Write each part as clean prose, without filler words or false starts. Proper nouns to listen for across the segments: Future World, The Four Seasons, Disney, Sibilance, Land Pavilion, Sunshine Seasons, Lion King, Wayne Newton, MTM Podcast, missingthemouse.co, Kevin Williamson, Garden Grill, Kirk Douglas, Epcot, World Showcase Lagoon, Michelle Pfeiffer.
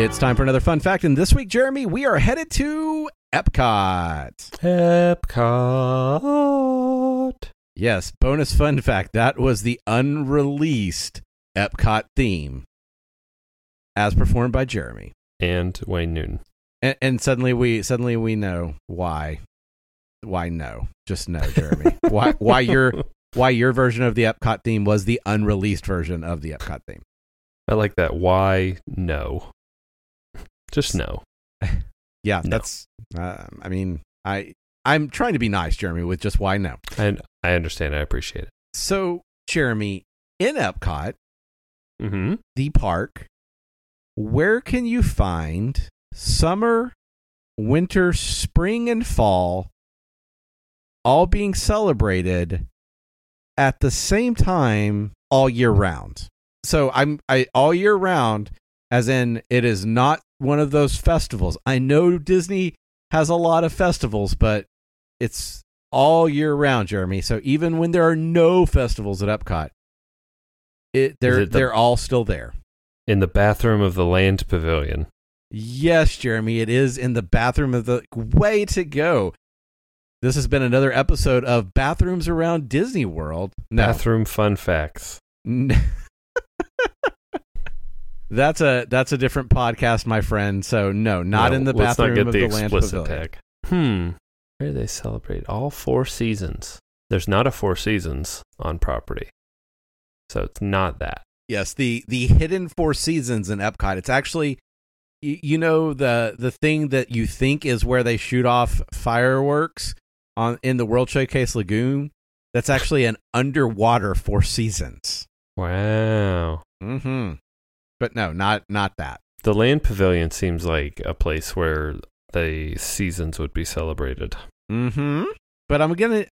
It's time for another fun fact, and this week, Jeremy, we are headed to Epcot. Yes, bonus fun fact, that was the unreleased Epcot theme, as performed by Jeremy and Wayne Newton. And suddenly we know why. Why no? Just no, Jeremy. why your version of the Epcot theme was the unreleased version of the Epcot theme. I like that. Why no? Just no. Yeah, no. That's. I mean, I'm trying to be nice, Jeremy, with just why no. And I understand. I appreciate it. So, Jeremy, in Epcot, the park, where can you find summer, winter, spring, and fall all being celebrated at the same time all year round? So I all year round, as in it is not one of those festivals. I know Disney has a lot of festivals, but it's all year round, Jeremy. So even when there are no festivals at Epcot, they're all still there. In the bathroom of the Land Pavilion. Yes, Jeremy, it is in the bathroom of the... Way to go. This has been another episode of Bathrooms Around Disney World. No. Bathroom fun facts. That's a different podcast, my friend. So no, in the bathroom of the Land Pavilion. Tag. Where do they celebrate all four seasons? There's not a Four Seasons on property, so it's not that. Yes, the hidden Four Seasons in Epcot. It's actually, you know, the thing that you think is where they shoot off fireworks in the World Showcase Lagoon. That's actually an underwater Four Seasons. Wow. But no, not that. The Land Pavilion seems like a place where the seasons would be celebrated. But I'm gonna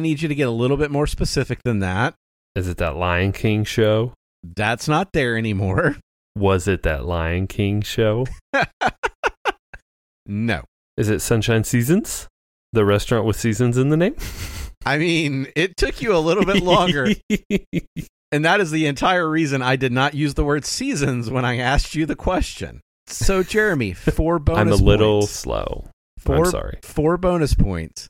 need you to get a little bit more specific than that. Is it that Lion King show? That's not there anymore. Was it that Lion King show? No. Is it Sunshine Seasons? The restaurant with seasons in the name? I mean, it took you a little bit longer. And that is the entire reason I did not use the word seasons when I asked you the question. So, Jeremy, 4 bonus points. I'm a little slow. I'm sorry. 4 bonus points.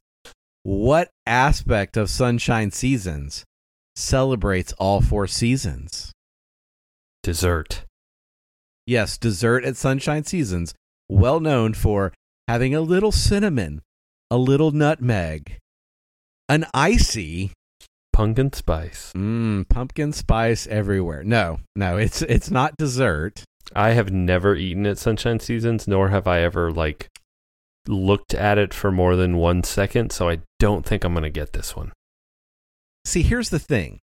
What aspect of Sunshine Seasons celebrates all 4 seasons? Dessert. Yes, dessert at Sunshine Seasons, well known for having a little cinnamon, a little nutmeg, an icy... Pumpkin spice. Pumpkin spice everywhere. No, it's not dessert. I have never eaten at Sunshine Seasons, nor have I ever looked at it for more than 1 second, so I don't think I'm going to get this one. See, here's the thing.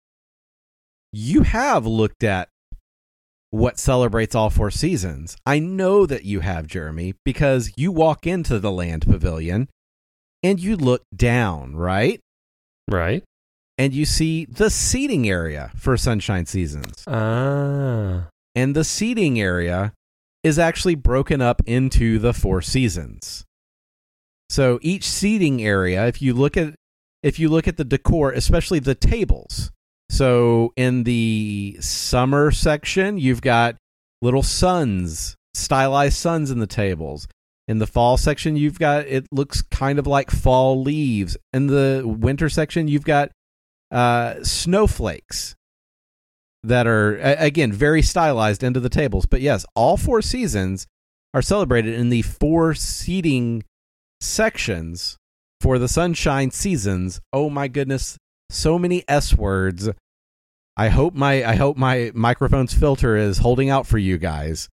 You have looked at what celebrates all 4 seasons. I know that you have, Jeremy, because you walk into the Land Pavilion and you look down, right? Right. And you see the seating area for Sunshine Seasons. Ah. And the seating area is actually broken up into the 4 seasons. So each seating area, if you look at the decor, especially the tables. So in the summer section, you've got little suns, stylized suns in the tables. In the fall section, you've got, it looks kind of like fall leaves. In the winter section, you've got snowflakes that are, again, very stylized into the tables. But yes, all 4 seasons are celebrated in the 4 seating sections for the Sunshine Seasons. Oh my goodness, so many S words. I hope my microphone's filter is holding out for you guys.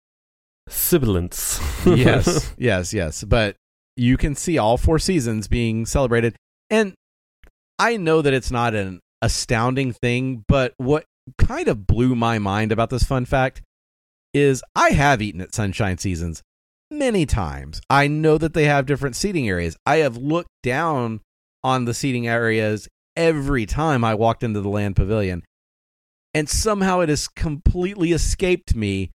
Sibilance. Yes. But you can see all 4 seasons being celebrated, and I know that it's not an astounding thing, but what kind of blew my mind about this fun fact is I have eaten at Sunshine Seasons many times. I know that they have different seating areas. I have looked down on the seating areas every time I walked into the Land Pavilion, and somehow it has completely escaped me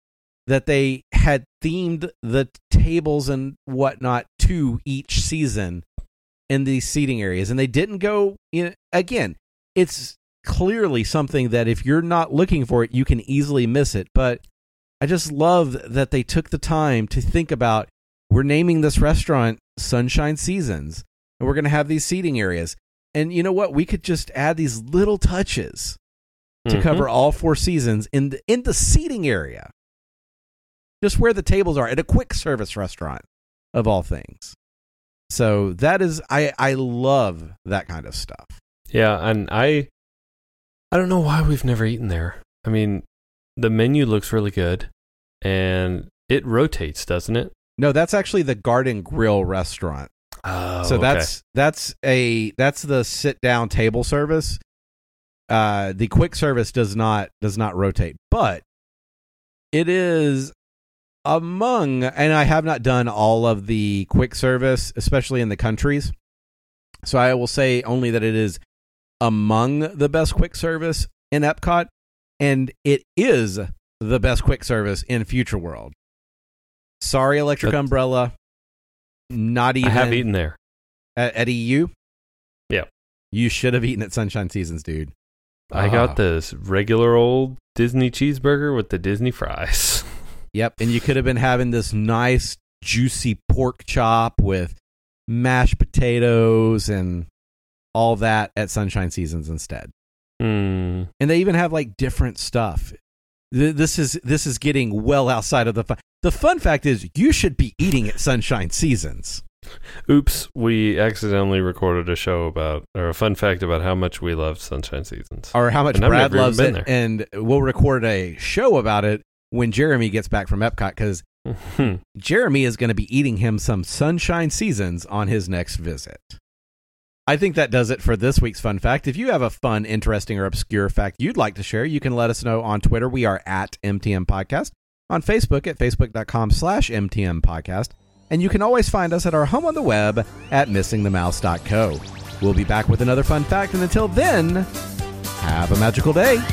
that they had themed the tables and whatnot to each season in these seating areas, and they didn't go in. Again, it's clearly something that if you're not looking for it, you can easily miss it. But I I just love that they took the time to think about, we're naming this restaurant Sunshine Seasons, and we're going to have these seating areas. And you know what? We could just add these little touches to cover all four seasons in the seating area, just where the tables are, at a quick service restaurant of all things. So that is, I love that kind of stuff. Yeah, and I don't know why we've never eaten there. I mean, the menu looks really good, and it rotates, doesn't it? No, that's actually the Garden Grill restaurant. Oh, so that's the sit down table service. The quick service does not rotate, but it is among, and I have not done all of the quick service, especially in the countries. So I will say only that it is among the best quick service in Epcot, and it is the best quick service in Future World. Sorry, Electric Umbrella. Not even. I have eaten there. At EU? Yeah. You should have eaten at Sunshine Seasons, dude. I got this regular old Disney cheeseburger with the Disney fries. Yep. And you could have been having this nice, juicy pork chop with mashed potatoes and all that at Sunshine Seasons instead. Mm. And they even have like different stuff. This is getting well outside of the fun. The fun fact is you should be eating at Sunshine Seasons. Oops, we accidentally recorded a show or a fun fact about how much we love Sunshine Seasons. Or how much Brad loves it. And we'll record a show about it when Jeremy gets back from Epcot, because Jeremy is going to be eating him some Sunshine Seasons on his next visit. I think that does it for this week's fun fact. If you have a fun, interesting, or obscure fact you'd like to share, you can let us know on Twitter. We are at MTM Podcast. On Facebook at facebook.com/MTM Podcast. And you can always find us at our home on the web at missingthemouse.co. We'll be back with another fun fact. And until then, have a magical day.